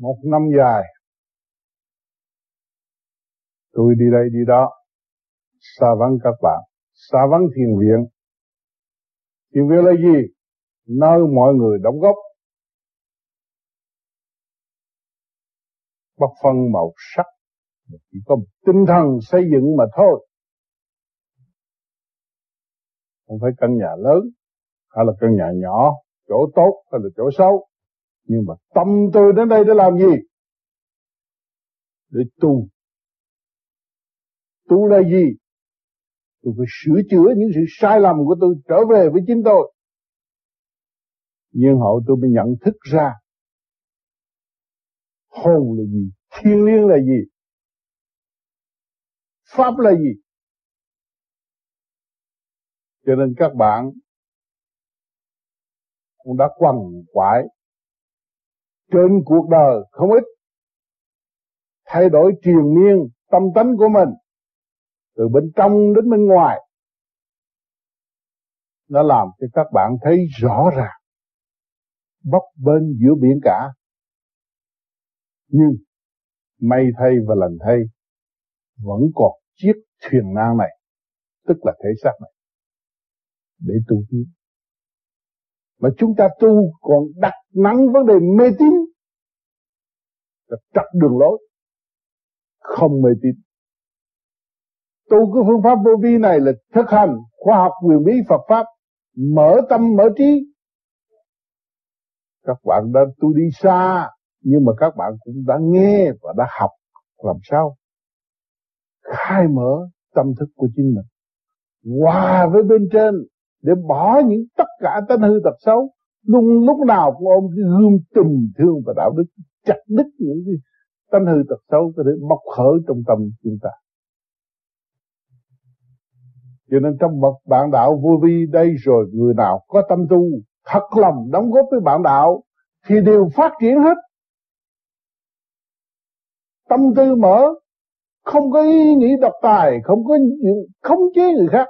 một năm dài. Tôi đi đây đi đó, xa vắng các bạn, xa vắng thiền viện. Thiền viện là gì? Nơi mọi người đóng góp, bất phân màu sắc, chỉ có một tinh thần xây dựng mà thôi. Không phải căn nhà lớn hay là căn nhà nhỏ, chỗ tốt hay là chỗ xấu, nhưng mà tâm tôi đến đây để làm gì? Để tu. Tu là gì? Tôi phải sửa chữa những sự sai lầm của tôi, trở về với chính tôi. Nhưng hậu tôi mới nhận thức ra hồn là gì, thiên liêng là gì, pháp là gì. Cho nên các bạn cũng đã quằn quại trên cuộc đời không ít, thay đổi triền miên tâm tánh của mình từ bên trong đến bên ngoài, nó làm cho các bạn thấy rõ ràng bấp bênh giữa biển cả. Nhưng may thay và lành thay, vẫn còn chiếc thuyền nan này, tức là thể xác này, để tu tiến. Mà chúng ta tu còn đặt nặng vấn đề mê tín, là trật đường lối, không mê tín. Tu cái phương pháp vô vi này là thực hành khoa học quyền bí Phật pháp, mở tâm mở trí. Các bạn đã tu đi xa, nhưng mà các bạn cũng đã nghe và đã học làm sao khai mở tâm thức của chính mình, hòa với bên trên để bỏ những tất cả tánh hư tật xấu. Lúc nào cũng ôm cái gươm tình thương và đạo đức, chặt đứt những cái tánh hư tật xấu có thể bộc khởi trong tâm chúng ta. Cho nên trong bậc bạn đạo vô vi đây rồi, người nào có tâm tu thật lòng đóng góp với bạn đạo thì đều phát triển hết. Tâm tư mở, không có ý nghĩ độc tài, không có khống chế người khác.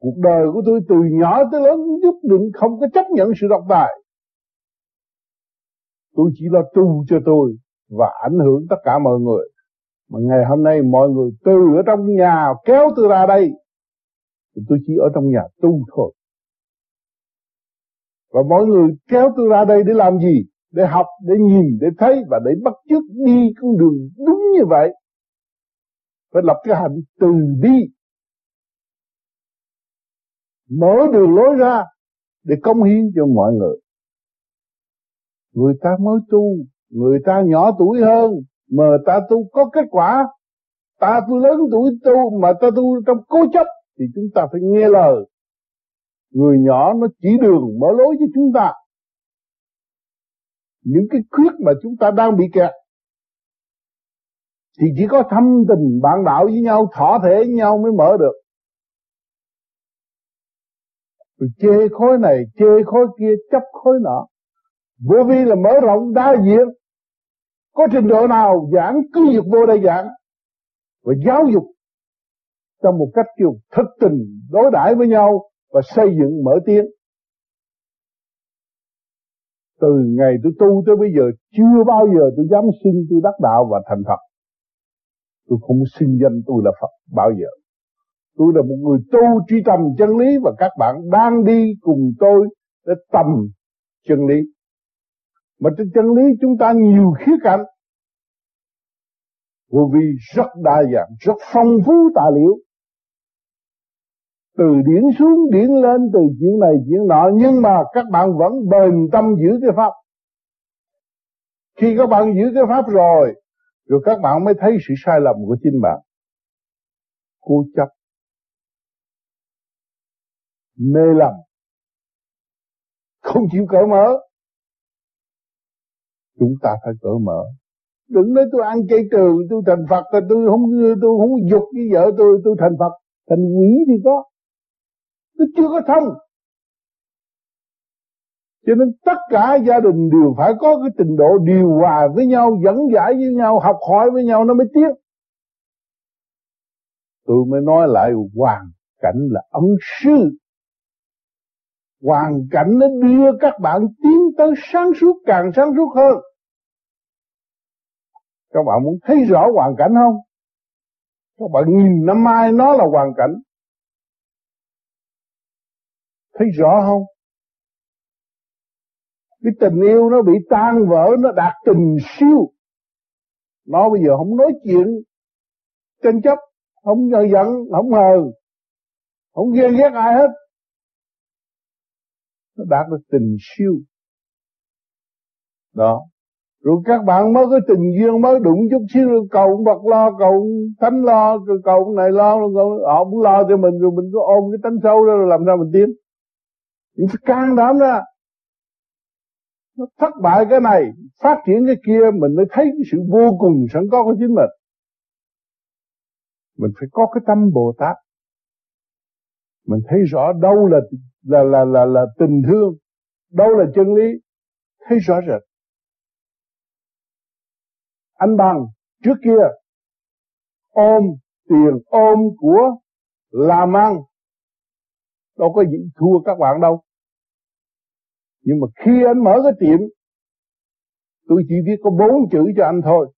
Cuộc đời của tôi từ nhỏ tới lớn nhất định không có chấp nhận sự độc tài. Tôi chỉ lo tu cho tôi và ảnh hưởng tất cả mọi người. Mà ngày hôm nay mọi người từ ở trong nhà kéo tôi ra đây, thì tôi chỉ ở trong nhà tu thôi. Và mọi người kéo tôi ra đây để làm gì? Để học, để nhìn, để thấy và để bắt chước đi con đường đúng như vậy. Phải lập cái hành từ bi, mở đường lối ra để cống hiến cho mọi người. Người ta mới tu, người ta nhỏ tuổi hơn mà ta tu có kết quả. Ta tu lớn tuổi tu mà ta tu trong cố chấp thì chúng ta phải nghe lời. Người nhỏ nó chỉ đường, mở lối cho chúng ta. Những cái khuyết mà chúng ta đang bị kẹt thì chỉ có thâm tình bạn đạo với nhau, thỏa thể với nhau mới mở được. Rồi chê khối này, chê khối kia, chấp khối nọ. Vô vi là mở rộng đa diện. Có trình độ nào giảng cứ việc vô đây giảng. Và giáo dục trong một cách kiểu thực tình, đối đãi với nhau và xây dựng mở tiếng. Từ ngày tôi tu tới bây giờ, chưa bao giờ tôi dám xưng tôi đắc đạo và thành Phật. Tôi không xưng danh tôi là Phật bao giờ. Tôi là một người tu truy tầm chân lý, và các bạn đang đi cùng tôi để tầm chân lý. Mà trên chân lý chúng ta nhiều khía cạnh. Bởi vì rất đa dạng, rất phong phú tài liệu. Từ điển xuống điển lên, từ chuyện này chuyện nọ, nhưng mà các bạn vẫn bền tâm giữ cái pháp. Khi các bạn giữ cái pháp rồi các bạn mới thấy sự sai lầm của chính bạn. Cố chấp, mê lầm, không chịu cởi mở. Chúng ta phải cởi mở. Đừng nói tôi ăn chay trường, tôi thành Phật, tôi không dục với vợ tôi thành Phật. Thành quỷ thì có. Nó chưa có thông. Cho nên tất cả gia đình đều phải có cái trình độ điều hòa với nhau, dẫn giải với nhau, học hỏi với nhau, nó mới tiến. Tôi mới nói lại hoàn cảnh là ân sư. Hoàn cảnh nó đưa các bạn tiến tới sáng suốt, càng sáng suốt hơn. Các bạn muốn thấy rõ hoàn cảnh không? Các bạn nhìn năm mai nó là hoàn cảnh. Thấy rõ không? Cái tình yêu nó bị tan vỡ, nó đạt tình siêu. Nó bây giờ không nói chuyện tranh chấp, không nhờ giận, không hờn, không ghen ghét ai hết. Nó đạt được tình siêu. Đó. Rồi các bạn mới có tình duyên, mới đụng chút xíu cầu Phật lo, cầu Thánh lo, cầu này lo, họ cũng lo cho mình, rồi mình cứ ôm cái tánh sâu ra rồi làm sao mình tiến. Mình phải can đảm ra. Nó thất bại cái này, phát triển cái kia, mình mới thấy cái sự vô cùng sẵn có của chính mình. Mình phải có cái tâm Bồ Tát. Mình thấy rõ đâu là tình thương, đâu là chân lý, thấy rõ rệt. Anh Bằng trước kia ôm tiền, ôm của, làm ăn, đâu có gì thua các bạn đâu. Nhưng mà khi anh mở cái tiệm, tôi chỉ viết có 4 chữ cho anh thôi.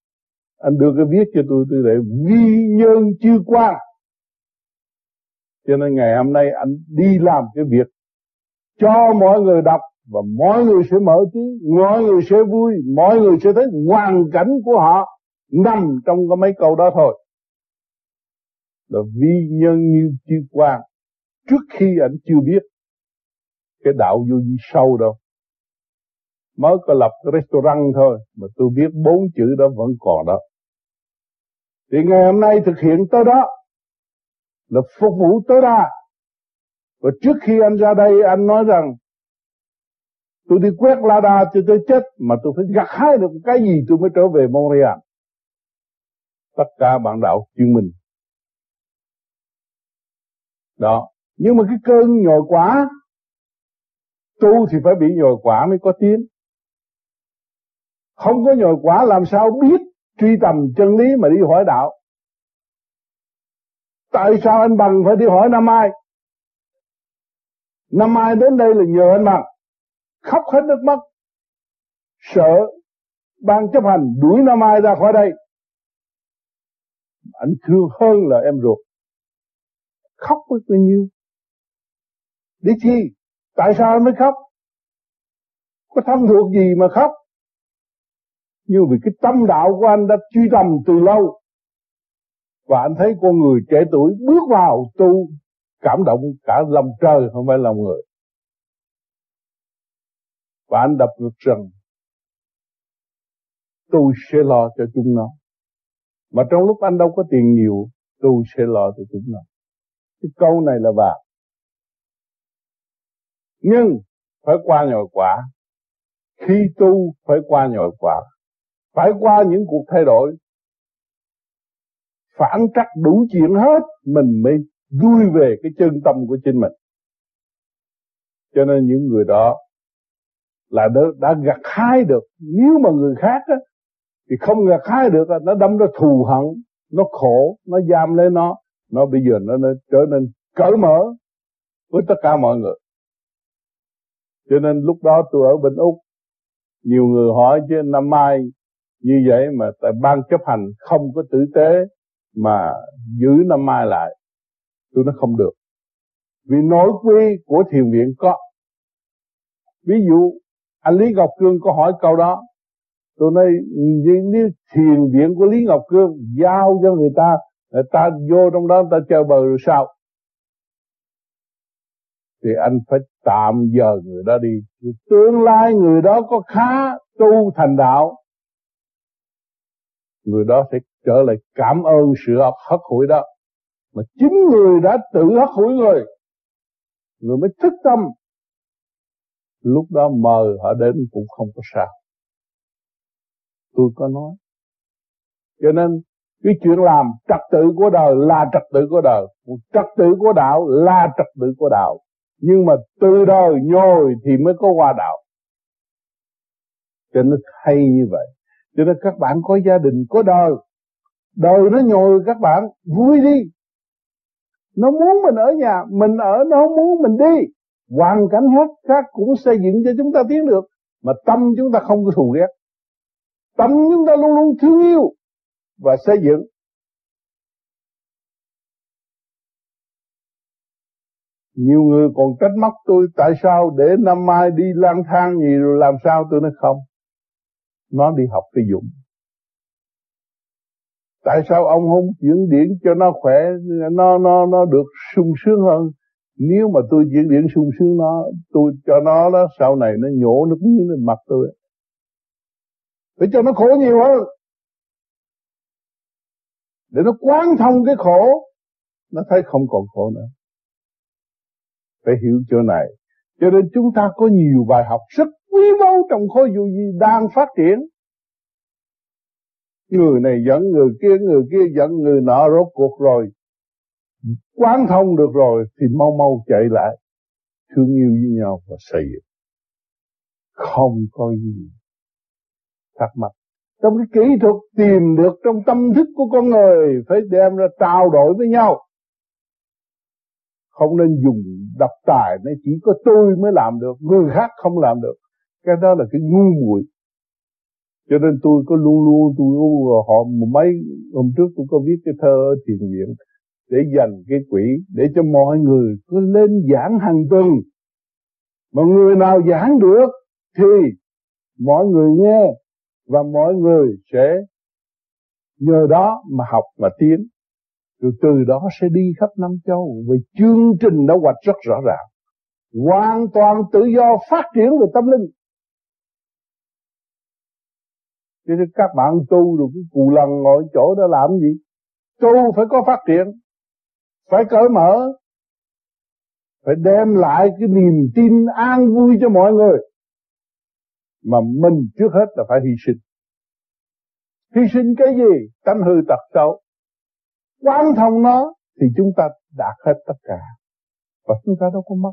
Anh đưa cái viết cho tôi để vi nhân chưa qua. Cho nên ngày hôm nay anh đi làm cái việc cho mọi người đọc, và mọi người sẽ mở trí, mọi người sẽ vui, mọi người sẽ thấy hoàn cảnh của họ nằm trong cái mấy câu đó thôi. Là vi nhân như chư quan. Trước khi anh chưa biết cái đạo vô vi sâu đâu, mới có lập cái restaurant thôi, mà tôi biết 4 chữ đó vẫn còn đó. Thì ngày hôm nay thực hiện tới đó là phục vụ tối đa. Và trước khi anh ra đây, anh nói rằng tôi đi quét la đà cho tôi chết, mà tôi phải gặt hái được cái gì tôi mới trở về Montreal. Tất cả bạn đạo chuyên mình đó. Nhưng mà cái cơn nhồi quả, tu thì phải bị nhồi quả mới có tiếng. Không có nhồi quả làm sao biết truy tầm chân lý mà đi hỏi đạo. Tại sao anh Bằng phải đi hỏi Nam Mai? Nam Mai đến đây là nhờ anh Bằng, khóc hết nước mắt, sợ ban chấp hành đuổi Nam Mai ra khỏi đây. Anh thương hơn là em ruột, khóc với bao nhiêu để chi? Tại sao anh mới khóc? Có thâm thuộc gì mà khóc? Như vì cái tâm đạo của anh đã truy tầm từ lâu, và anh thấy con người trẻ tuổi bước vào tu cảm động cả lòng trời, không phải lòng người. Và anh đập ngực rằng tôi sẽ lo cho chúng nó. Mà trong lúc anh đâu có tiền nhiều, tôi sẽ lo cho chúng nó. Cái câu này là vàng. Nhưng phải qua nhồi quả. Khi tu phải qua nhồi quả, phải qua những cuộc thay đổi, phản trắc đủ chuyện hết, mình mới vui về cái chân tâm của chính mình. Cho nên những người đó là đã gặt hái được. Nếu mà người khác á, thì không gặt hái được, nó đâm ra thù hận, nó khổ, nó giam lấy nó. Nó bây giờ nó trở nên cởi mở với tất cả mọi người. Cho nên lúc đó tôi ở bên Úc, nhiều người hỏi chứ năm mai như vậy mà tại ban chấp hành không có tử tế mà giữ năm mai lại. Tôi nói không được, vì nội quy của thiền viện có. Ví dụ anh Lý Ngọc Cương có hỏi câu đó, tôi nói nếu thiền viện của Lý Ngọc Cương giao cho người ta vô trong đó, người ta chơi bời rồi sao? Thì anh phải tạm giờ người đó đi. Thì tương lai người đó có khá tu thành đạo, người đó sẽ trở lại cảm ơn sự hất hủi đó. Mà chính người đã tự hất hủi người, người mới thức tâm. Lúc đó mời họ đến cũng không có sao. Tôi có nói. Cho nên cái chuyện làm trật tự của đời là trật tự của đời, trật tự của đạo là trật tự của đạo. Nhưng mà từ đời nhồi thì mới có qua đạo. Cho nên hay như vậy. Cho nên các bạn có gia đình, có đời, đời nó nhồi các bạn, vui đi. Nó muốn mình ở nhà, mình ở, nó không muốn mình đi. Hoàn cảnh hết khác cũng xây dựng cho chúng ta tiến được. Mà tâm chúng ta không có thù ghét, tâm chúng ta luôn luôn thương yêu. và xây dựng. Nhiều người còn trách móc tôi, tại sao để năm mai đi lang thang gì rồi làm sao? Tôi nói không, nó đi học cái dụng. Tại sao ông không chuyển điển cho nó khỏe, nó được sung sướng hơn? Nếu mà tôi chuyển điển sung sướng nó, tôi cho nó đó, sau này nó nhổ nước miếng lên mặt tôi, để cho nó khổ nhiều hơn, để nó quán thông cái khổ, nó thấy không còn khổ nữa. Phải hiểu chỗ này. Cho nên chúng ta có nhiều bài học rất quý báu trong khối vô vi đang phát triển. Người này dẫn người kia dẫn người nọ, rốt cuộc rồi quán thông được rồi thì mau mau chạy lại thương yêu với nhau và xây dựng. Không có gì thắc mắc. Trong cái kỹ thuật tìm được trong tâm thức của con người phải đem ra trao đổi với nhau. Không nên dùng độc tài, nó chỉ có tôi mới làm được, người khác không làm được. Cái đó là cái ngu muội. Cho nên tôi có luôn tôi họ mấy hôm trước tôi có viết cái thơ thiền viện để dành cái quỹ để cho mọi người cứ lên giảng hàng tuần. Mà người nào giảng được thì mọi người nghe và mọi người sẽ nhờ đó mà học mà tiến. Rồi từ đó sẽ đi khắp năm châu. Vì chương trình đã hoạch rất rõ ràng, hoàn toàn tự do phát triển về tâm linh. Cho nên các bạn tu rồi cái cù lần ngồi chỗ đó làm gì? Tu phải có phát triển, phải cởi mở, phải đem lại cái niềm tin an vui cho mọi người. Mà mình trước hết là phải hy sinh. Hy sinh cái gì? Tánh hư tật xấu. Quán thông nó thì chúng ta đạt hết tất cả. Và chúng ta đâu có mất.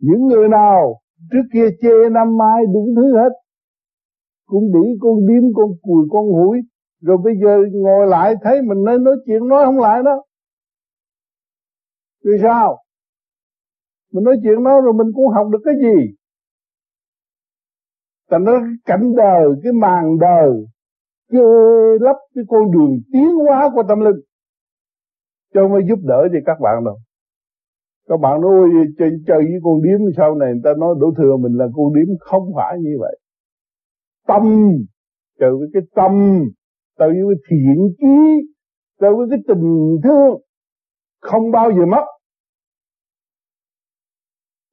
Những người nào trước kia chê năm mai đúng thứ hết, con đĩ, con điếm, con cùi, con hủi, rồi bây giờ ngồi lại thấy mình nên nói chuyện nói không lại đó. Vì sao? Mình nói chuyện đó rồi mình cũng học được cái gì? Ta nói cái cảnh đời, cái màn đời chê lấp cái con đường tiến hóa của tâm linh, cho mới giúp đỡ cho các bạn đâu. Các bạn nói ôi chơi với con điếm sau này người ta nói đổ thừa mình là con điếm, không phải như vậy. Tâm, từ với cái tâm, từ với thiện chí, từ với cái tình thương, không bao giờ mất.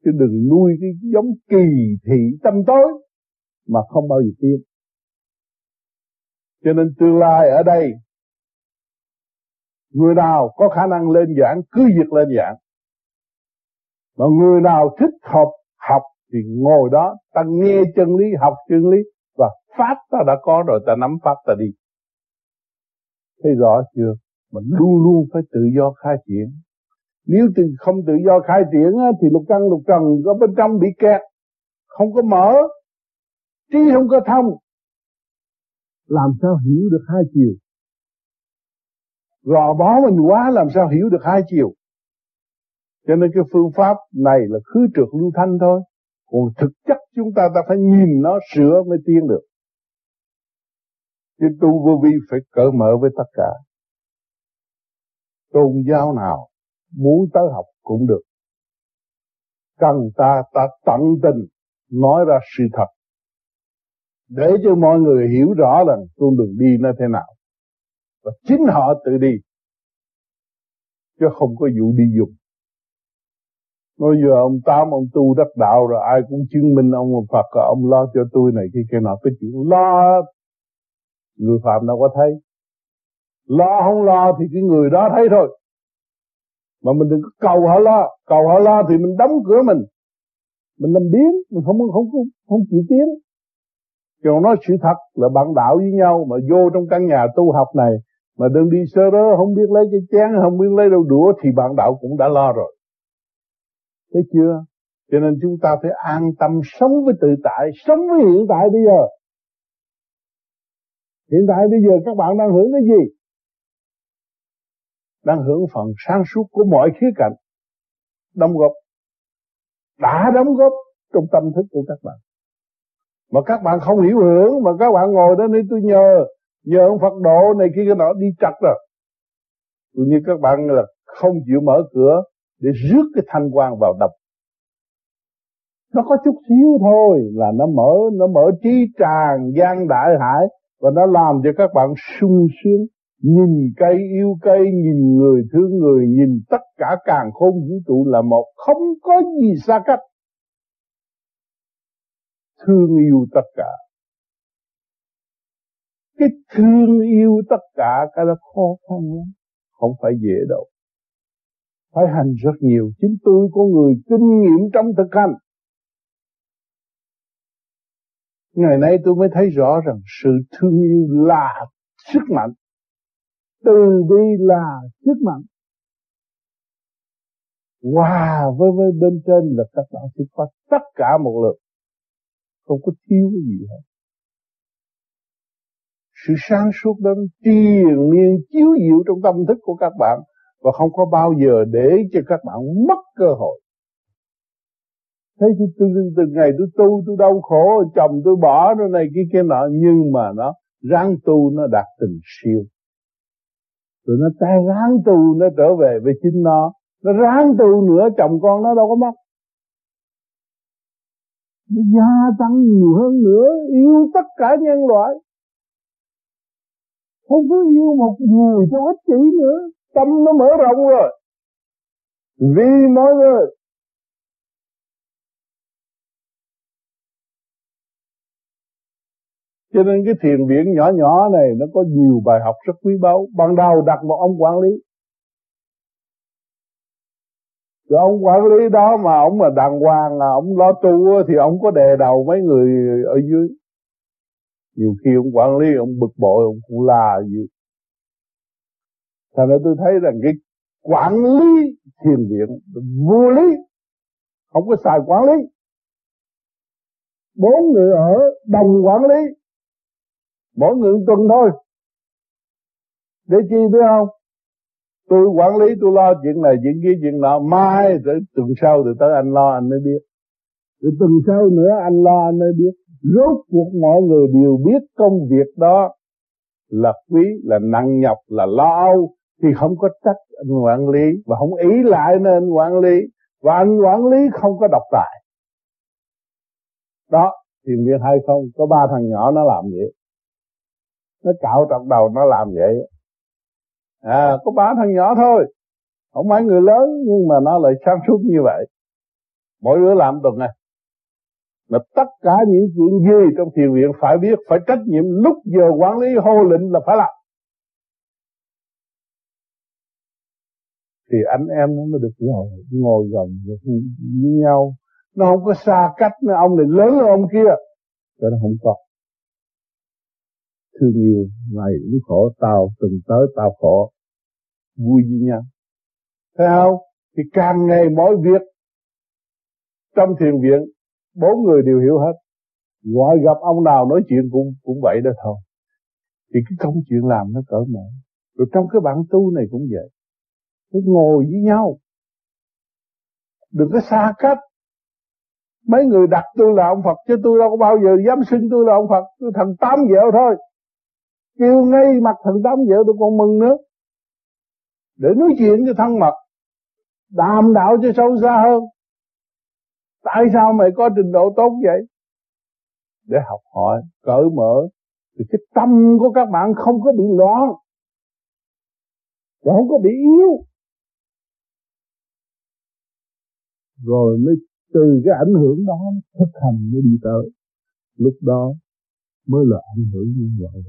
Chứ đừng nuôi cái giống kỳ thị tâm tối mà không bao giờ tiến. Cho nên tương lai ở đây, người nào có khả năng lên giảng cứ việc lên giảng. Mà người nào thích học thì ngồi đó, ta nghe chân lý, học chân lý. Và pháp ta đã có rồi, ta nắm pháp ta đi. Thấy rõ chưa? Mình luôn phải tự do khai triển. Nếu không tự do khai triển thì lục căn lục trần có bên trong bị kẹt, không có mở, trí không có thông. Làm sao hiểu được hai chiều? Gò bó mình quá làm sao hiểu được hai chiều? Cho nên cái phương pháp này là khứ trượt lưu thanh thôi. Còn thực chất chúng ta phải nhìn nó sửa mới tiến được. Chứ tu vô vi phải cởi mở với tất cả. Tôn giáo nào muốn tới học cũng được. Cần ta tận tình nói ra sự thật, để cho mọi người hiểu rõ rằng con đường đi nó thế nào. Và chính họ tự đi, chứ không có vụ đi dùng. Nói giờ ông Tám ông tu đắc đạo rồi ai cũng chứng minh ông Phật, ông lo cho tôi này kia nọ, cái chuyện lo người phạm đâu có thấy. Lo không lo thì cái người đó thấy thôi. Mà mình đừng cầu họ lo, cầu họ lo thì mình đóng cửa mình làm biến, mình không chịu tiến. Còn nói sự thật là bạn đạo với nhau, mà vô trong căn nhà tu học này mà đừng đi sơ rớ, không biết lấy cái chén, không biết lấy đâu đũa thì bạn đạo cũng đã lo rồi. Thấy chưa? Cho nên chúng ta phải an tâm sống với tự tại, sống với hiện tại bây giờ. Hiện tại bây giờ các bạn đang hưởng cái gì? Đang hưởng phần sáng suốt của mọi khía cạnh, đóng góp, đã đóng góp trong tâm thức của các bạn. Mà các bạn không hiểu hưởng, mà các bạn ngồi đó nói tôi nhờ Giờ ông Phật độ này kia nó đi chặt rồi. Tự nhiên các bạn là không chịu mở cửa để rước cái thanh quan vào đập. Nó có chút xíu thôi là nó mở trí tràn gian đại hải, và nó làm cho các bạn sung sướng, nhìn cây yêu cây, nhìn người thương người, nhìn tất cả càn khôn vũ trụ là một, không có gì xa cách. Thương yêu tất cả. Cái thương yêu tất cả cái là khó khăn lắm, không phải dễ đâu. Phải hành rất nhiều. Chính tôi có người kinh nghiệm trong thực hành. Ngày nay tôi mới thấy rõ rằng sự thương yêu là sức mạnh, từ bi là sức mạnh. Wow, với bên trên là các bạn sẽ có tất cả một lượt, không có thiếu cái gì hết. Sự sáng suốt đó triền miên chiếu diệu trong tâm thức của các bạn, và không có bao giờ để cho các bạn mất cơ hội. Thế thì từng ngày tôi tu, tôi đau khổ, chồng tôi bỏ nó này kia nọ, nhưng mà nó ráng tu nó đạt tình siêu. Rồi nó ta ráng tu nó trở về với chính nó ráng tu nữa, chồng con nó đâu có mất. Nó gia tăng nhiều hơn nữa, yêu tất cả nhân loại. Không cứ yêu một người cho hết chỉ nữa, tâm nó mở rộng rồi. Vì mọi người cho nên cái thiền viện nhỏ nhỏ này nó có nhiều bài học rất quý báu. Ban đầu đặt một ông quản lý, rồi ông quản lý đó mà ông mà đàng hoàng, ông lo tu thì ông có đè đầu mấy người ở dưới. Nhiều khi ông quản lý ông bực bội, ông cũng la gì. Thành ra tôi thấy rằng cái quản lý thiền viện vô lý, không có xài quản lý. 4 người ở đồng quản lý, mỗi người tuần thôi. Để chi biết không? Tôi quản lý, tôi lo chuyện này, chuyện kia, chuyện nọ. Mai, tuần sau thì tới anh lo, anh mới biết. Rồi tuần sau nữa anh lo, anh mới biết. Rốt cuộc mọi người đều biết công việc đó là quý, là nặng nhọc, là lo âu. Thì không có trách anh quản lý, và không ý lại nên anh quản lý. Và anh quản lý không có độc tài. Đó, thiền viện hay không? Có 3 thằng nhỏ nó làm vậy. Nó cạo trọc đầu nó làm vậy. À, có 3 thằng nhỏ thôi. Không phải người lớn nhưng mà nó lại sáng suốt như vậy. Mỗi đứa làm tuần này. Mà tất cả những chuyện gì trong thiền viện phải biết, phải trách nhiệm, lúc giờ quản lý hô lệnh là phải làm. Thì anh em nó mới được ngồi gần với nhau. Nó không có xa cách, nó ông này lớn hơn ông kia. Cho nó không có. Thương yêu, mày cũng khổ, tao từng tới tao khổ. Vui với nhau. Thấy không? Thì càng ngày mỗi việc trong thiền viện 4 người đều hiểu hết. Gọi gặp ông nào nói chuyện cũng vậy đó thôi. Thì cái công chuyện làm nó cởi mở. Rồi trong cái bản tu này cũng vậy. Cứ ngồi với nhau. Đừng có xa cách. Mấy người đặt tôi là ông Phật, chứ tôi đâu có bao giờ dám xưng tôi là ông Phật. Tôi thằng Tám Dẹo thôi. Kêu ngay mặt thằng Tám Dẹo tôi còn mừng nữa. Để nói chuyện cho thân mật, đàm đạo cho sâu xa hơn. Tại sao mày có trình độ tốt vậy? Để học hỏi, cởi mở. Thì cái tâm của các bạn không có bị loạn, không có bị yếu. Rồi mới từ cái ảnh hưởng đó thực hành mới đi tới. Lúc đó mới là ảnh hưởng như vậy.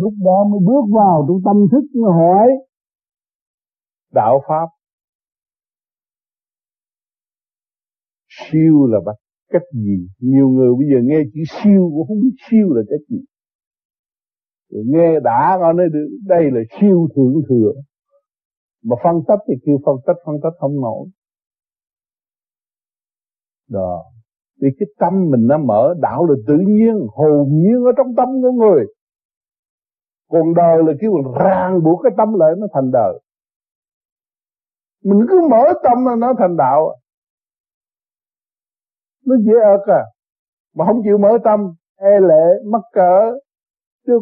Lúc đó mới bước vào trong tâm thức, mới hỏi đạo pháp. Siêu là bằng cách gì? Nhiều người bây giờ nghe chữ siêu cũng không biết siêu là cách gì. Rồi nghe đã coi nói đây là siêu thượng thừa. Mà phân tích thì kêu phân tích không nổi. Đó. Vì cái tâm mình nó mở, đạo là tự nhiên, hồn nhiên ở trong tâm của người. Còn đời là kêu mình ràng buộc cái tâm lại nó thành đời. Mình cứ mở tâm là nó thành đạo. Nó dễ ợt à. Mà không chịu mở tâm, e lệ, mắc cỡ. chứ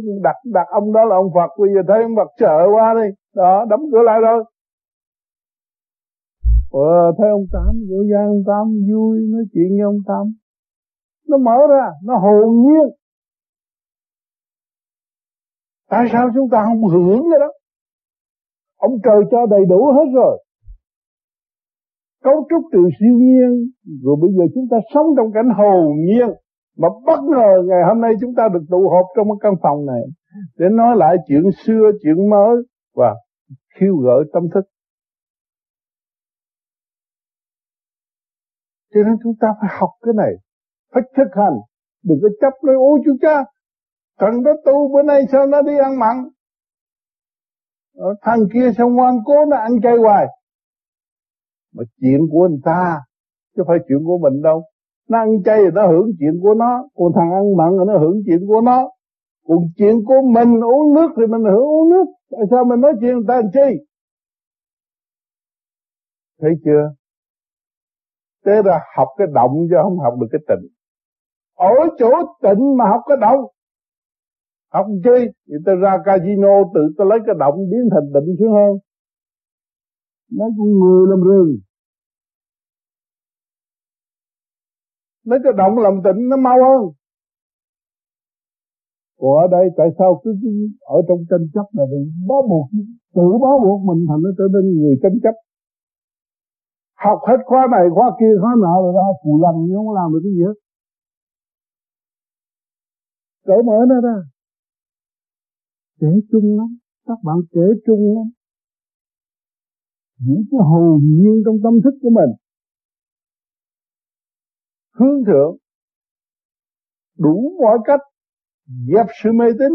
đặt ông đó là ông Phật, bây giờ thấy ông Phật sợ quá đi, đó đóng cửa lại rồi. Thấy ông Tám, gửi ra ông Tám vui, nói chuyện với ông Tám, nó mở ra, nó hồn nhiên. Tại sao chúng ta không hưởng cái đó? Ông trời cho đầy đủ hết rồi, cấu trúc từ siêu nhiên rồi, bây giờ chúng ta sống trong cảnh hồn nhiên. Mà bất ngờ ngày hôm nay chúng ta được tụ họp trong một căn phòng này để nói lại chuyện xưa, chuyện mới và khiêu gợi tâm thức. Cho nên chúng ta phải học cái này, phải thực hành, đừng có chấp nói ôi chú cha, thằng đó tu bữa nay sao nó đi ăn mặn, thằng kia sao ngoan cố nó ăn chay hoài. Mà chuyện của người ta chứ phải chuyện của mình đâu. Nó ăn chay thì nó hưởng chuyện của nó, còn thằng ăn mặn thì nó hưởng chuyện của nó. Còn chuyện của mình uống nước thì mình hưởng uống nước. Tại sao mình nói chuyện người ta làm chi? Thấy chưa? Thế là học cái động chứ không học được cái tịnh. Ở chỗ tịnh mà học cái động, học chi? Thì tôi ra casino tự tôi lấy cái động biến thành tịnh sướng hơn. Lấy con người làm rừng, lấy cái động làm tịnh nó mau hơn. Còn ở đây tại sao cứ ở trong tranh chấp là vì bó buộc, tự bó buộc mình thành nó trở nên người tranh chấp. Học hết khóa này khóa kia khóa nọ rồi ra phù lần, nhưng không làm được cái gì hết. Cởi mở nó ra. Kể chung lắm, các bạn kể chung lắm. Những cái hồn nhiên trong tâm thức của mình, hướng thượng đủ mọi cách, dẹp sự mê tín.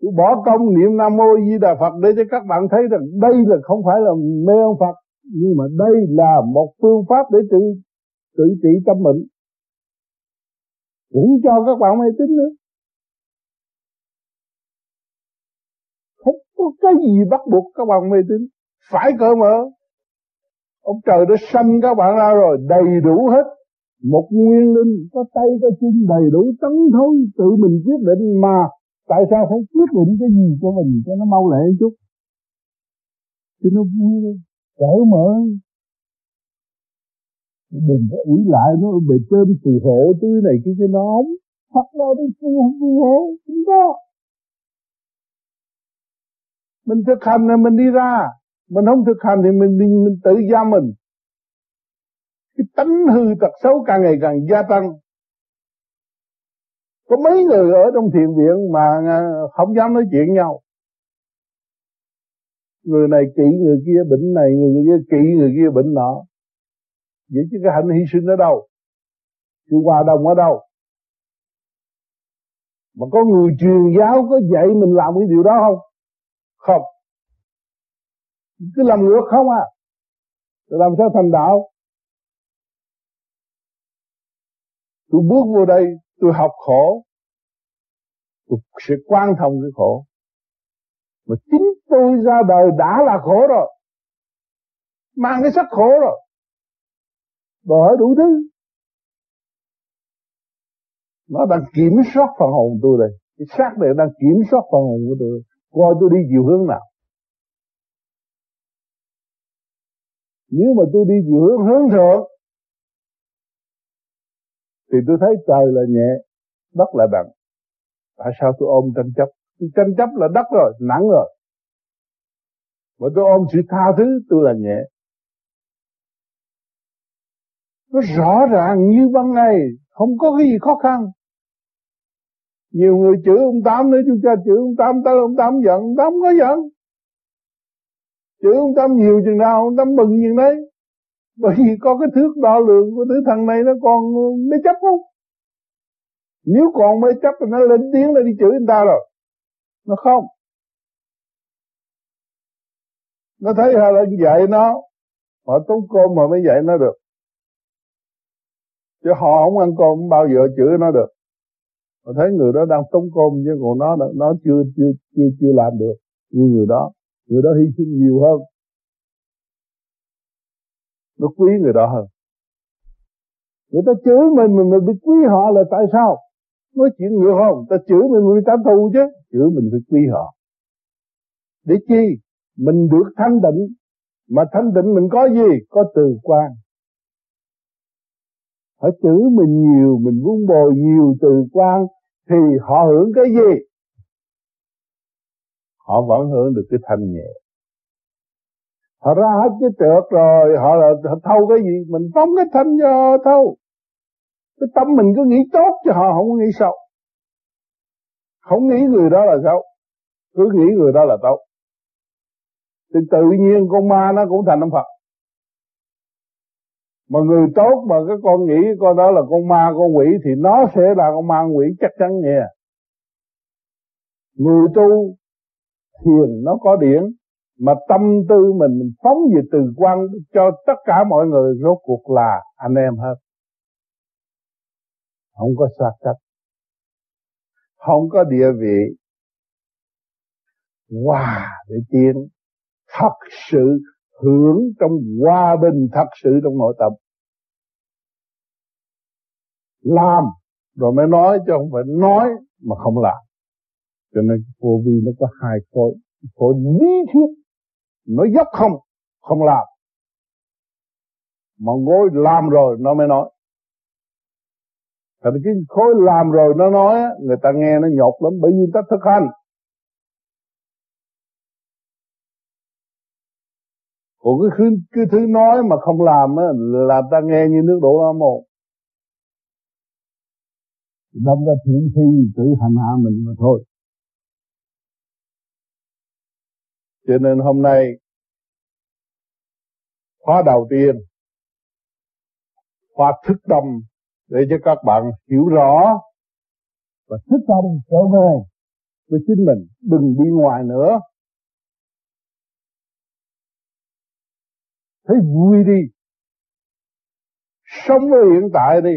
Tôi bỏ công niệm Nam Mô Di Đà Phật để cho các bạn thấy rằng đây là không phải là mê ông Phật, nhưng mà đây là một phương pháp để tự trị tâm mình. Cũng cho các bạn mê tín nữa. Không có cái gì bắt buộc các bạn mê tín, phải cởi mở. Ông trời đã sanh các bạn ra rồi, đầy đủ hết. Một nguyên linh có tay có chân đầy đủ tấn thối, tự mình quyết định mà. Tại sao phải quyết định cái gì cho mình cho nó mau lẹ chút, cho nó vui, cởi mở. Đừng có ý lại nó bề trên phù hộ túi này kia cái nón, hoặc là tôi phù hộ chúng đó. Mình thực hành là mình đi ra, mình không thực hành thì mình tự gia mình. Cái tánh hư tật xấu càng ngày càng gia tăng. Có mấy người ở trong thiền viện mà không dám nói chuyện nhau. Người này kỵ người kia bệnh này, người kia kỵ người kia bệnh nọ. Vậy chứ cái hạnh hy sinh ở đâu? Sự hòa đồng ở đâu? Mà có người truyền giáo có dạy mình làm cái điều đó không? Không. Cứ làm ngược không à. Rồi làm sao thành đạo? Tôi bước vô đây, tôi học khổ, tôi sẽ quan thông cái khổ. Mà chính tôi ra đời đã là khổ rồi, mang cái sắc khổ rồi, đòi đủ thứ. Nó đang kiểm soát phần hồn tôi đây. Cái xác này đang kiểm soát phần hồn của tôi, coi tôi đi chiều hướng nào. Nếu mà tôi đi chiều hướng hướng thượng thì tôi thấy trời là nhẹ, đất là nặng. Tại sao tôi ôm tranh chấp? Tôi tranh chấp là đất rồi, nặng rồi. Mà tôi ôm sự tha thứ, tôi là nhẹ. Nó rõ ràng như ban ngày, không có cái gì khó khăn. Nhiều người chửi ông Tám nữa, chúng ta chửi ông Tám tới ông Tám giận, ông Tám có giận. Chửi ông Tám nhiều chừng nào, ông Tám mừng chừng đấy. Bởi vì có cái thước đo lường của thứ thằng này nó còn mê chấp không? Nếu còn mê chấp thì nó lên tiếng nó đi chửi người ta rồi. Nó không. Nó thấy hay là dạy nó, họ tốn cơm mà mới dạy nó được. Chứ họ không ăn cơm bao giờ chửi nó được. Họ thấy người đó đang tốn cơm chứ còn nó chưa làm được như người đó hy sinh nhiều hơn. Nó quý người đó hơn. Người ta chửi mình bị quý họ là tại sao? Nói chuyện ngựa không, ta chửi mình 18 tu chứ, chửi mình phải quy họ. Để chi? Mình được thanh định, mà thanh định mình có gì? Có từ quan. Họ chửi mình nhiều, mình vun bồi nhiều từ quan, thì họ hưởng cái gì? Họ vẫn hưởng được cái thanh nhẹ. Họ ra hết cái trượt rồi, họ thâu cái gì? Mình phóng cái thanh cho họ thâu. Cái tâm mình cứ nghĩ tốt cho họ, không nghĩ xấu. Không nghĩ người đó là xấu, cứ nghĩ người đó là tốt. Thì tự nhiên con ma nó cũng thành ông Phật. Mà người tốt mà cái con nghĩ con đó là con ma, con quỷ, thì nó sẽ là con ma, con quỷ chắc chắn nha. Người tu thiền nó có điển, mà tâm tư mình phóng về từ quan cho tất cả mọi người, rốt cuộc là anh em hết. Không có xa cách, không có địa vị. Hòa để tiến, thật sự hưởng trong hòa bình, thật sự trong nội tâm. Làm rồi mới nói, chứ không phải nói mà không làm. Cho nên vô vi nó có hai khối, khối lý thuyết, nó dốc không, không làm. Mà ngồi làm rồi nó mới nói. Tại vì cái khối làm rồi nó nói, người ta nghe nó nhột lắm, bởi vì ta thực hành. Còn cái thứ nói mà không làm á, là ta nghe như nước đổ ra mồ. Đâm ra thiện thi tự hành hạ mình mà thôi. Cho nên hôm nay, khóa đầu tiên, khóa thức tâm, để cho các bạn hiểu rõ và thức tâm trở về với chính mình, đừng đi ngoài nữa. Thấy vui đi, sống với hiện tại đi,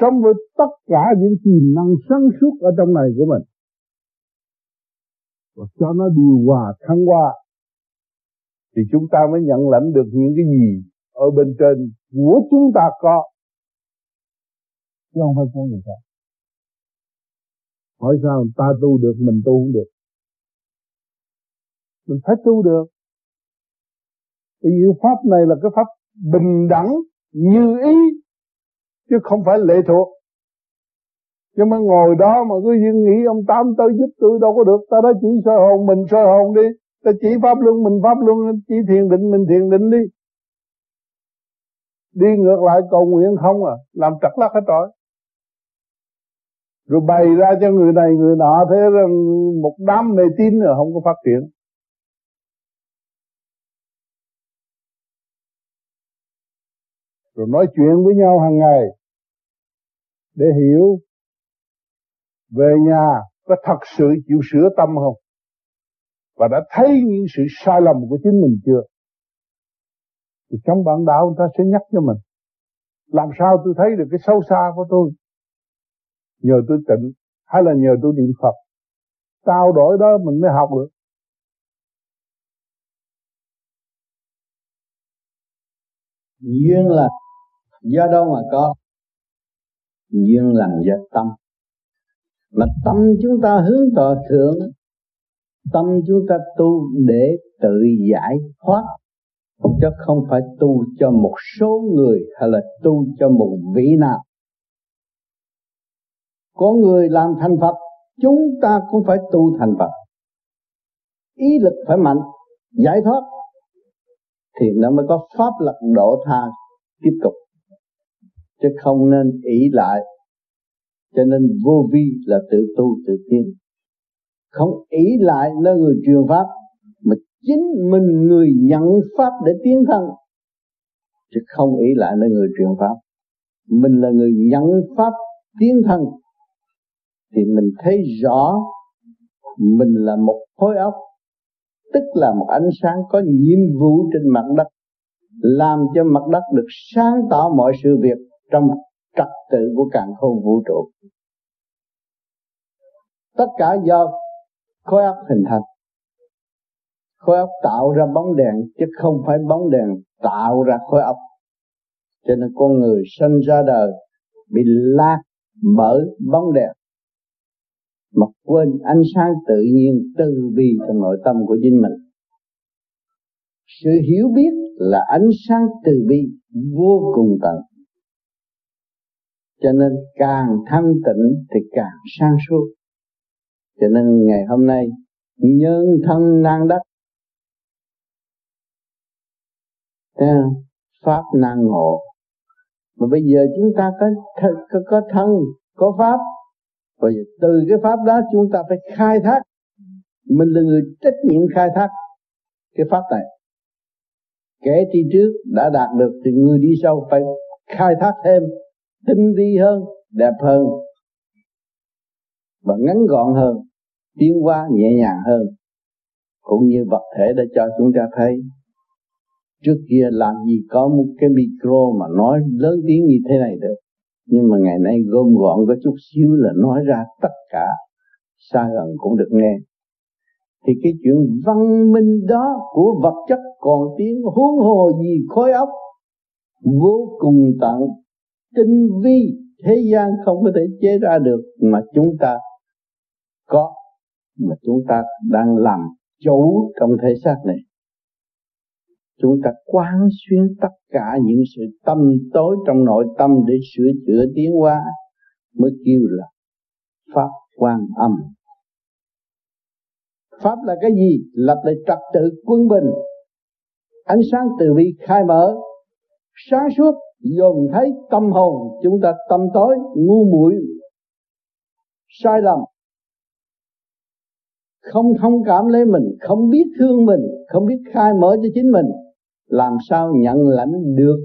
sống với tất cả những tiềm năng sáng suốt ở trong này của mình, và cho nó điều hòa thăng hoa, thì chúng ta mới nhận lãnh được những cái gì ở bên trên của chúng ta có, chứ không phải của người ta. Hỏi sao người ta tu được, mình tu không được? Mình phải tu được. Cái pháp này là cái pháp bình đẳng như ý, chứ không phải lệ thuộc. Chứ mà ngồi đó mà cứ nghĩ ông Tám tới giúp tôi đâu có được. Ta đã chỉ soi hồn, mình soi hồn đi. Ta chỉ pháp luân, mình pháp luân. Chỉ thiền định, mình thiền định đi. Đi ngược lại cầu nguyện không à, làm trật lắc hết trọi. Rồi bày ra cho người này người nọ, thế rằng một đám mê tín nữa không có phát triển. Rồi nói chuyện với nhau hàng ngày để hiểu. Về nhà có thật sự chịu sửa tâm không? Và đã thấy những sự sai lầm của chính mình chưa? Thì trong bản đạo người ta sẽ nhắc cho mình. Làm sao tôi thấy được cái sâu xa của tôi? Nhờ tôi tịnh, hay là nhờ tôi niệm Phật? Trao đổi đó mình mới học được. Duyên là do đâu mà có? Duyên là do tâm. Mà tâm chúng ta hướng tọa thượng, tâm chúng ta tu để tự giải thoát, chứ không phải tu cho một số người hay là tu cho một vị nào. Có người làm thành Phật, chúng ta cũng phải tu thành Phật. Ý lực phải mạnh, giải thoát, thì nó mới có pháp lực độ tha tiếp tục, chứ không nên ỷ lại. Cho nên vô vi là tự tu tự tiến, không ỷ lại nơi người truyền pháp, mà chính mình người nhận pháp để tiến thân, chứ không ỷ lại nơi người truyền pháp. Mình là người nhận pháp tiến thân, thì mình thấy rõ mình là một khối óc, tức là một ánh sáng có nhiệm vụ trên mặt đất, làm cho mặt đất được sáng tỏ mọi sự việc trong trật tự của càn khôn vũ trụ. Tất cả do khối óc hình thành. Khối óc tạo ra bóng đèn, chứ không phải bóng đèn tạo ra khối óc. Cho nên con người sinh ra đời bị lạc mở bóng đèn mà quên ánh sáng tự nhiên từ bi trong nội tâm của chính mình. Sự hiểu biết là ánh sáng từ bi vô cùng tận. Cho nên càng thanh tịnh thì càng sáng suốt. Cho nên ngày hôm nay nhân thân nan đắc, pháp nan ngộ. Mà bây giờ chúng ta có thân, có pháp. Và từ cái pháp đó chúng ta phải khai thác. Mình là người trách nhiệm khai thác cái pháp này. Kẻ đi trước đã đạt được thì người đi sau phải khai thác thêm, tinh vi hơn, đẹp hơn và ngắn gọn hơn, tiến hóa nhẹ nhàng hơn. Cũng như vật thể đã cho chúng ta thấy. Trước kia làm gì có một cái micro mà nói lớn tiếng như thế này được. Nhưng mà ngày nay gom gọn có chút xíu là nói ra tất cả, xa gần cũng được nghe. Thì cái chuyện văn minh đó của vật chất còn tiếng huống hồ gì khối óc vô cùng tận, tinh vi, thế gian không có thể chế ra được mà chúng ta có, mà chúng ta đang làm chủ trong thể xác này. Chúng ta quán xuyên tất cả những sự tâm tối trong nội tâm để sửa chữa tiến hóa, mới kêu là Pháp Quan Âm. Pháp là cái gì? Lập lại trật tự quân bình, ánh sáng từ bi khai mở, sáng suốt, dồn thấy tâm hồn chúng ta tâm tối, ngu muội, sai lầm, không thông cảm lấy mình, không biết thương mình, không biết khai mở cho chính mình. Làm sao nhận lãnh được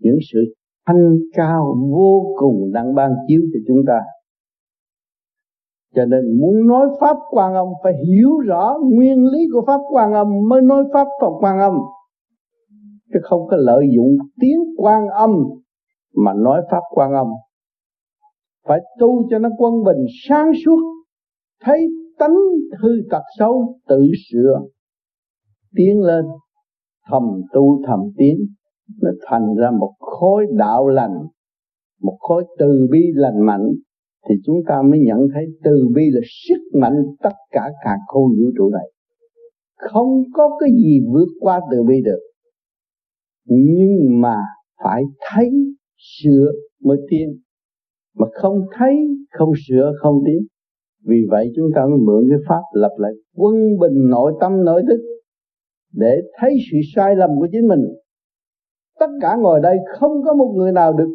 những sự thanh cao vô cùng đang ban chiếu cho chúng ta. Cho nên muốn nói Pháp Quan Âm phải hiểu rõ nguyên lý của Pháp Quan Âm mới nói Pháp Quan Âm. Chứ không có lợi dụng tiếng Quan Âm mà nói Pháp Quan Âm. Phải tu cho nó quân bình, sáng suốt, thấy tánh hư tật xấu tự sửa, tiến lên, thầm tu thầm tiến, nó thành ra một khối đạo lành, một khối từ bi lành mạnh. Thì chúng ta mới nhận thấy từ bi là sức mạnh tất cả cả khối vũ trụ này. Không có cái gì vượt qua từ bi được. Nhưng mà phải thấy sửa mới tiến. Mà không thấy, không sửa, không tiến. Vì vậy chúng ta mới mượn cái pháp lập lại quân bình nội tâm nội thức để thấy sự sai lầm của chính mình. Tất cả ngồi đây không có một người nào được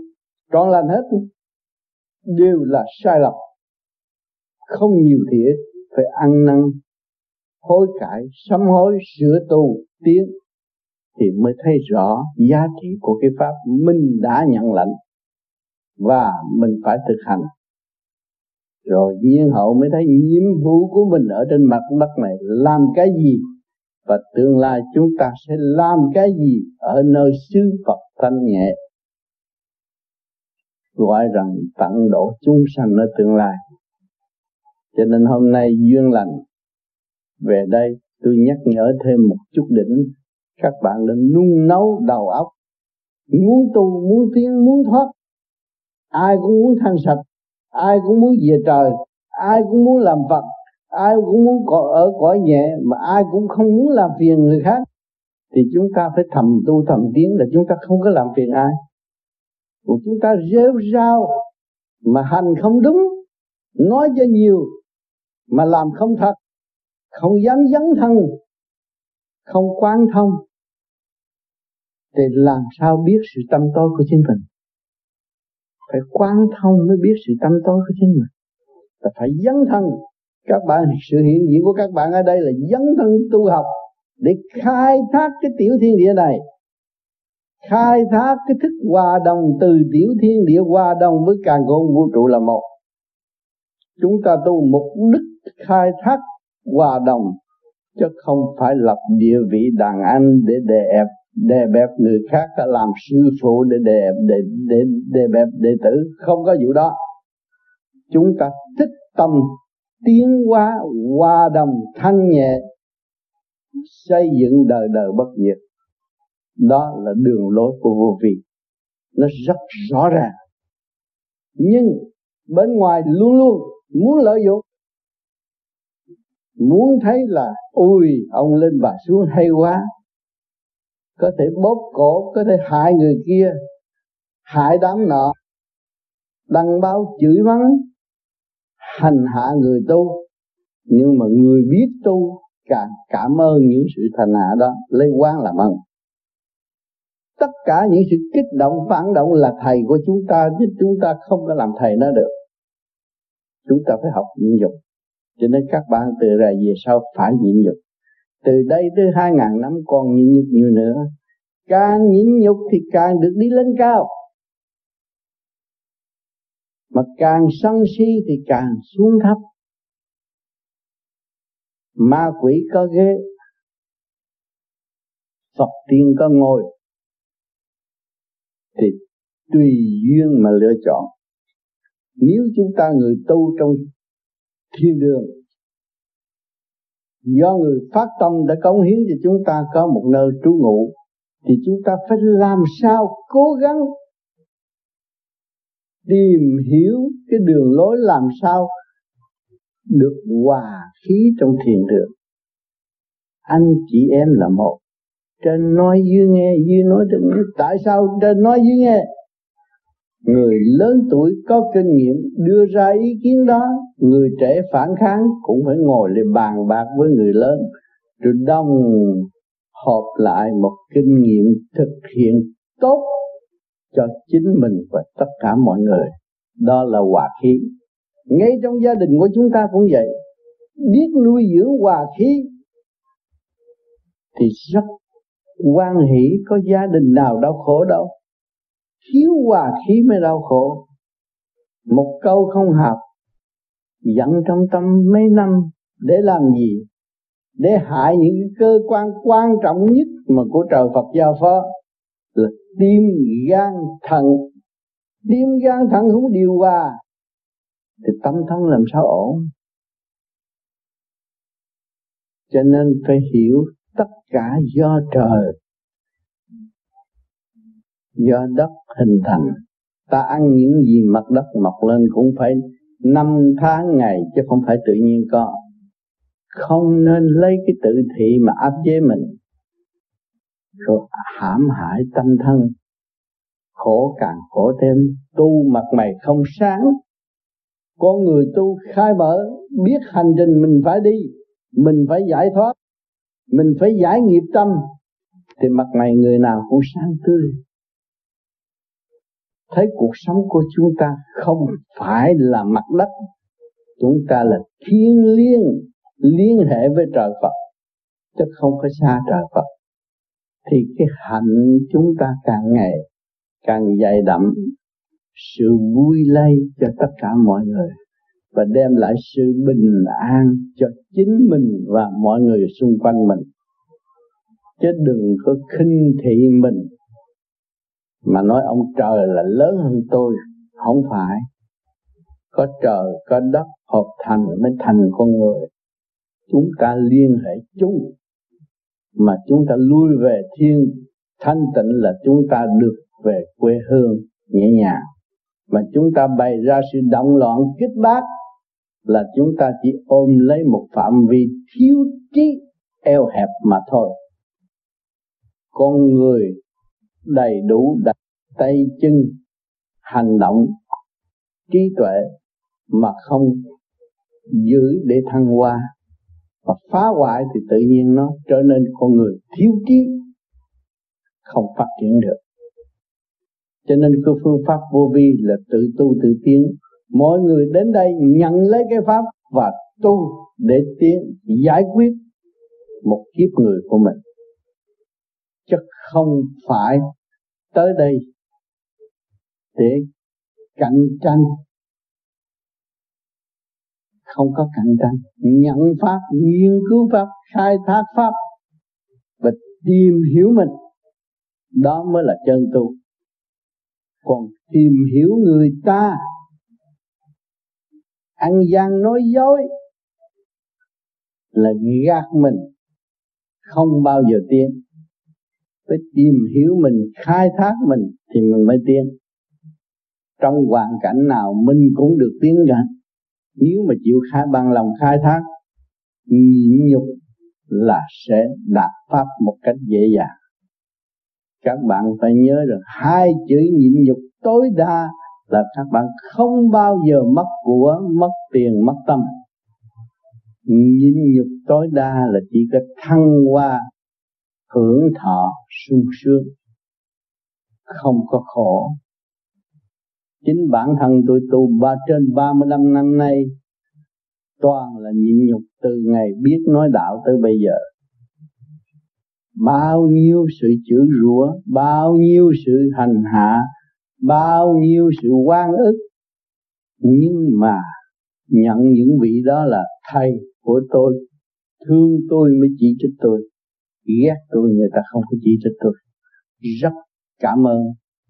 trọn lành hết, đều là sai lầm, không nhiều thì ít, phải ăn năn hối cải, sám hối, sửa tu tiến thì mới thấy rõ giá trị của cái pháp mình đã nhận lãnh và mình phải thực hành. Rồi nhiên hậu mới thấy nhiệm vụ của mình ở trên mặt đất này làm cái gì, và tương lai chúng ta sẽ làm cái gì ở nơi xứ Phật thanh nhẹ, gọi rằng tận độ chúng sanh ở tương lai. Cho nên hôm nay duyên lành về đây, tôi nhắc nhở thêm một chút đỉnh. Các bạn đừng nung nấu đầu óc, muốn tu, muốn tiến, muốn thoát. Ai cũng muốn thanh sạch, ai cũng muốn về trời, ai cũng muốn làm Phật, ai cũng muốn ở cõi nhẹ, mà ai cũng không muốn làm phiền người khác. Thì chúng ta phải thầm tu thầm tiến là chúng ta không có làm phiền ai. Còn chúng ta rêu rao mà hành không đúng, nói cho nhiều mà làm không thật, không dám dấn thân, không quán thông, thì làm sao biết sự tâm tối của chính mình? Phải quán thông mới biết sự tâm tối của chính mình. Và phải dấn thân. Các bạn, sự hiện diện của các bạn ở đây là dấn thân tu học để khai thác cái tiểu thiên địa này, khai thác cái thức hòa đồng từ tiểu thiên địa hòa đồng với càn khôn vũ trụ là một. Chúng ta tu mục đích khai thác hòa đồng, chứ không phải lập địa vị đàn anh để đè bẹp người khác, làm sư phụ để đè bẹp đệ tử. Không có vụ đó. Chúng ta thích tâm tiến hóa hòa đồng thanh nhẹ, xây dựng đời đời bất diệt. Đó là đường lối của vô vi. Nó rất rõ ràng. Nhưng bên ngoài luôn luôn muốn lợi dụng, muốn thấy là ui ông lên bà xuống hay quá, có thể bóp cổ, có thể hại người kia, hại đám nọ, đăng báo chửi mắng, hành hạ người tu. Nhưng mà người biết tu càng cảm ơn những sự thành hạ đó, lấy quán làm ơn. Tất cả những sự kích động, phản động là thầy của chúng ta, chứ chúng ta không có làm thầy nó được. Chúng ta phải học nhịn nhục. Cho nên các bạn từ ra về sau phải nhịn nhục. Từ đây tới 2000 năm còn nhịn nhục nhiều nữa. Càng nhịn nhục thì càng được đi lên cao, mà càng sân si thì càng xuống thấp. Ma quỷ có ghế, Phật tiên có ngồi, thì tùy duyên mà lựa chọn. Nếu chúng ta người tu trong thiên đường, do người phát tâm đã cống hiến cho chúng ta có một nơi trú ngụ, thì chúng ta phải làm sao cố gắng tìm hiểu cái đường lối làm sao được hòa khí trong thiền đường. Anh chị em là một, trên nói dưới nghe, dưới nói trên nghe. Tại sao trên nói dưới nghe? Người lớn tuổi có kinh nghiệm đưa ra ý kiến đó, người trẻ phản kháng cũng phải ngồi để bàn bạc với người lớn, rồi đồng họp lại một kinh nghiệm thực hiện tốt cho chính mình và tất cả mọi người. Đó là hòa khí. Ngay trong gia đình của chúng ta cũng vậy, biết nuôi dưỡng hòa khí thì rất hoan hỷ. Có gia đình nào đau khổ đâu, thiếu hòa khí mới đau khổ. Một câu không hợp, giận trong tâm mấy năm để làm gì? Để hại những cơ quan quan trọng nhất mà của trời Phật giao phó là tim, gan, thận. Tim, gan, thận không điều hòa thì tâm thân làm sao ổn? Cho nên phải hiểu tất cả do trời, do đất hình thành. Ta ăn những gì mặt đất mọc lên cũng phải 5 tháng ngày, chứ không phải tự nhiên có. Không nên lấy cái tự thị mà áp chế mình, rồi hãm hại tâm thân, khổ càng khổ thêm. Tu mặt mày không sáng, con người tu khai mở, biết hành trình mình phải đi, mình phải giải thoát, mình phải giải nghiệp tâm, thì mặt mày người nào cũng sáng tươi. Thấy cuộc sống của chúng ta không phải là mặt đất, chúng ta là thiên liêng, liên hệ với trời Phật, chứ không có xa trời Phật. Thì cái hạnh chúng ta càng ngày càng dày đậm, sự vui lây cho tất cả mọi người, và đem lại sự bình an cho chính mình và mọi người xung quanh mình. Chứ đừng có khinh thị mình mà nói ông trời là lớn hơn tôi. Không phải, có trời có đất hợp thành mới thành con người. Chúng ta liên hệ chung, mà chúng ta lui về thiên thanh tịnh là chúng ta được về quê hương nhẹ nhàng. Mà chúng ta bày ra sự động loạn kích bác là chúng ta chỉ ôm lấy một phạm vi thiếu trí eo hẹp mà thôi. Con người đầy đủ đặt tay chân, hành động, trí tuệ mà không giữ để thăng hoa và phá hoại thì tự nhiên nó trở nên con người thiếu trí, không phát triển được. Cho nên cái phương pháp vô vi là tự tu tự tiến. Mọi người đến đây nhận lấy cái pháp và tu để tiến giải quyết một kiếp người của mình, chứ không phải tới đây để cạnh tranh. Không có cạnh tranh, nhận pháp, nghiên cứu pháp, khai thác pháp và tìm hiểu mình, đó mới là chân tu. Còn tìm hiểu người ta, ăn gian nói dối là gạt mình, không bao giờ tiến. Phải tìm hiểu mình, khai thác mình thì mình mới tiến. trong hoàn cảnh nào mình cũng được tiến ra. Nếu mà chịu bằng lòng khai thác, nhịn nhục là sẽ đạt pháp một cách dễ dàng. Các bạn phải nhớ rằng hai chữ nhịn nhục tối đa là các bạn không bao giờ mất của, mất tiền, mất tâm. Nhịn nhục tối đa là chỉ có thăng hoa, hưởng thọ, sung sướng, không có khổ. Chính bản thân tôi tu trên 35 năm nay toàn là nhịn nhục, từ ngày biết nói đạo tới bây giờ. Bao nhiêu sự chửi rủa, bao nhiêu sự hành hạ, bao nhiêu sự oan ức, nhưng mà nhận những vị đó là thầy của tôi, thương tôi mới chỉ trích tôi, ghét tôi người ta không có chỉ trích tôi. Rất cảm ơn,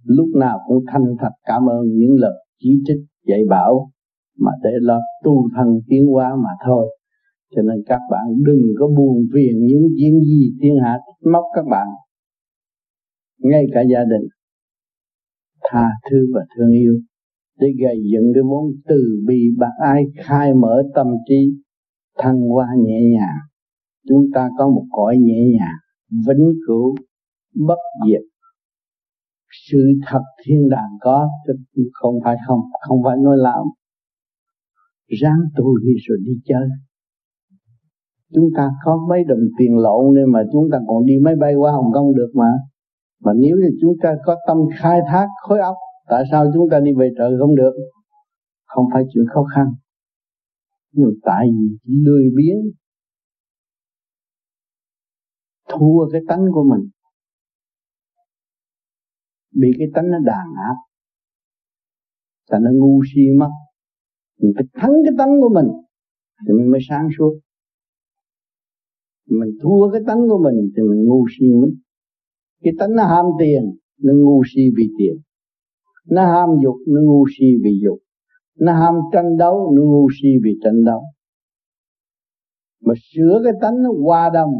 lúc nào cũng thanh thật cảm ơn những lời chỉ trích dạy bảo mà để lo tu thân tiến hóa mà thôi. Cho nên các bạn đừng có buồn phiền những chuyện gì thiên hạ móc các bạn, ngay cả gia đình. Tha thứ và thương yêu để gây dựng cái vốn từ bi bác ái, khai mở tâm trí, thăng hoa nhẹ nhàng. Chúng ta có một cõi nhẹ nhàng vĩnh cửu bất diệt. Sự thật thiên đàng có, không phải nói láo. Ráng tu đi rồi đi chơi. Chúng ta có mấy đồng tiền lộn nên mà chúng ta còn đi máy bay qua Hồng Kông được mà. Mà nếu như chúng ta có tâm khai thác khối óc, tại sao chúng ta đi về trời không được? Không phải chuyện khó khăn, nhưng tại vì lười biếng, thua cái tánh của mình, bị cái tánh nó đàn áp, thành nó ngu si mất. Mình phải thắng cái tánh của mình thì mình mới sáng suốt. Mình thua cái tánh của mình thì mình ngu si mất. Cái tánh nó ham tiền, nó ngu si vì tiền. Nó ham dục, nó ngu si vì dục. Nó ham tranh đấu, nó ngu si vì tranh đấu. Mà sửa cái tánh nó hòa đồng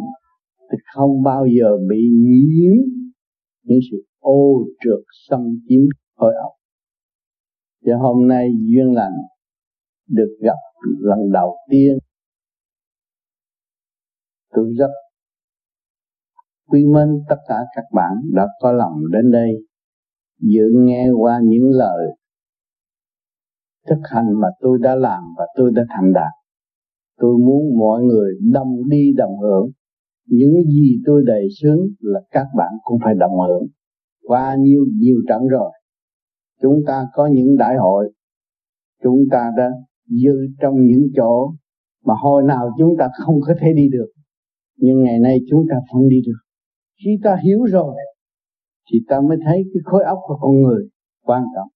thì không bao giờ bị nhiễm những sự ô trượt xâm chiếm khối óc. Và hôm nay duyên lành được gặp lần đầu tiên, tôi rất quý mến tất cả các bạn đã có lòng đến đây dự nghe qua những lời thực hành mà tôi đã làm và tôi đã thành đạt. Tôi muốn mọi người đồng đi đồng hưởng. Những gì tôi đề xướng là các bạn cũng phải đồng hưởng. Qua nhiều trận rồi, chúng ta có những đại hội, chúng ta đã dư trong những chỗ mà hồi nào chúng ta không có thể đi được, nhưng ngày nay chúng ta vẫn đi được. Khi ta hiểu rồi thì ta mới thấy cái khối óc của con người quan trọng.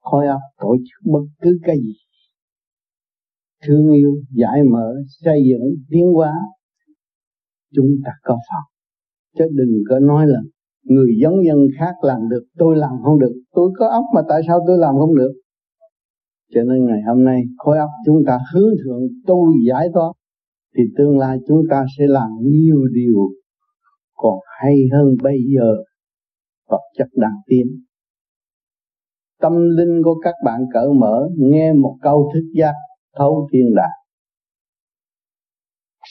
Khối óc tổ chức bất cứ cái gì. Thương yêu, giải mở, xây dựng, tiến hóa, chúng ta có phần. Chứ đừng có nói là người giống dân khác làm được, tôi làm không được. Tôi có óc mà tại sao tôi làm không được? Cho nên ngày hôm nay khối óc chúng ta hướng thượng tu giải thoát, thì tương lai chúng ta sẽ làm nhiều điều còn hay hơn bây giờ. Vật chất đang tiến, tâm linh của các bạn cởi mở, nghe một câu thức giác thấu thiên đàng,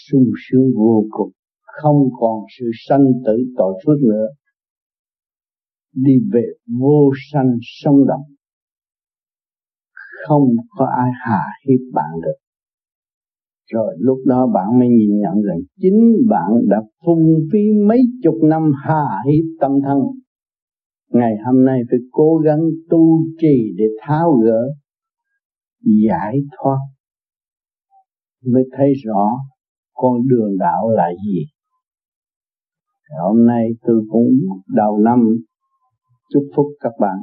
sung sướng vô cùng, không còn sự sanh tử tội phước nữa, đi về vô sanh sống động, không có ai hà hiếp bạn được. Rồi lúc đó bạn mới nhìn nhận rằng chính bạn đã phung phí mấy chục năm hà hiếp tâm thân. Ngày hôm nay phải cố gắng tu trì để tháo gỡ, giải thoát, mới thấy rõ con đường đạo là gì. Hôm nay tôi cũng đầu năm chúc phúc các bạn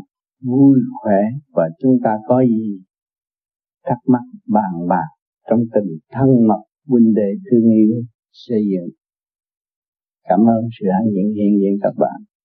vui khỏe, và chúng ta có gì thắc mắc bàn bạc trong tình thân mật huynh đệ thương yêu xây dựng. Cảm ơn sự hiện diện các bạn.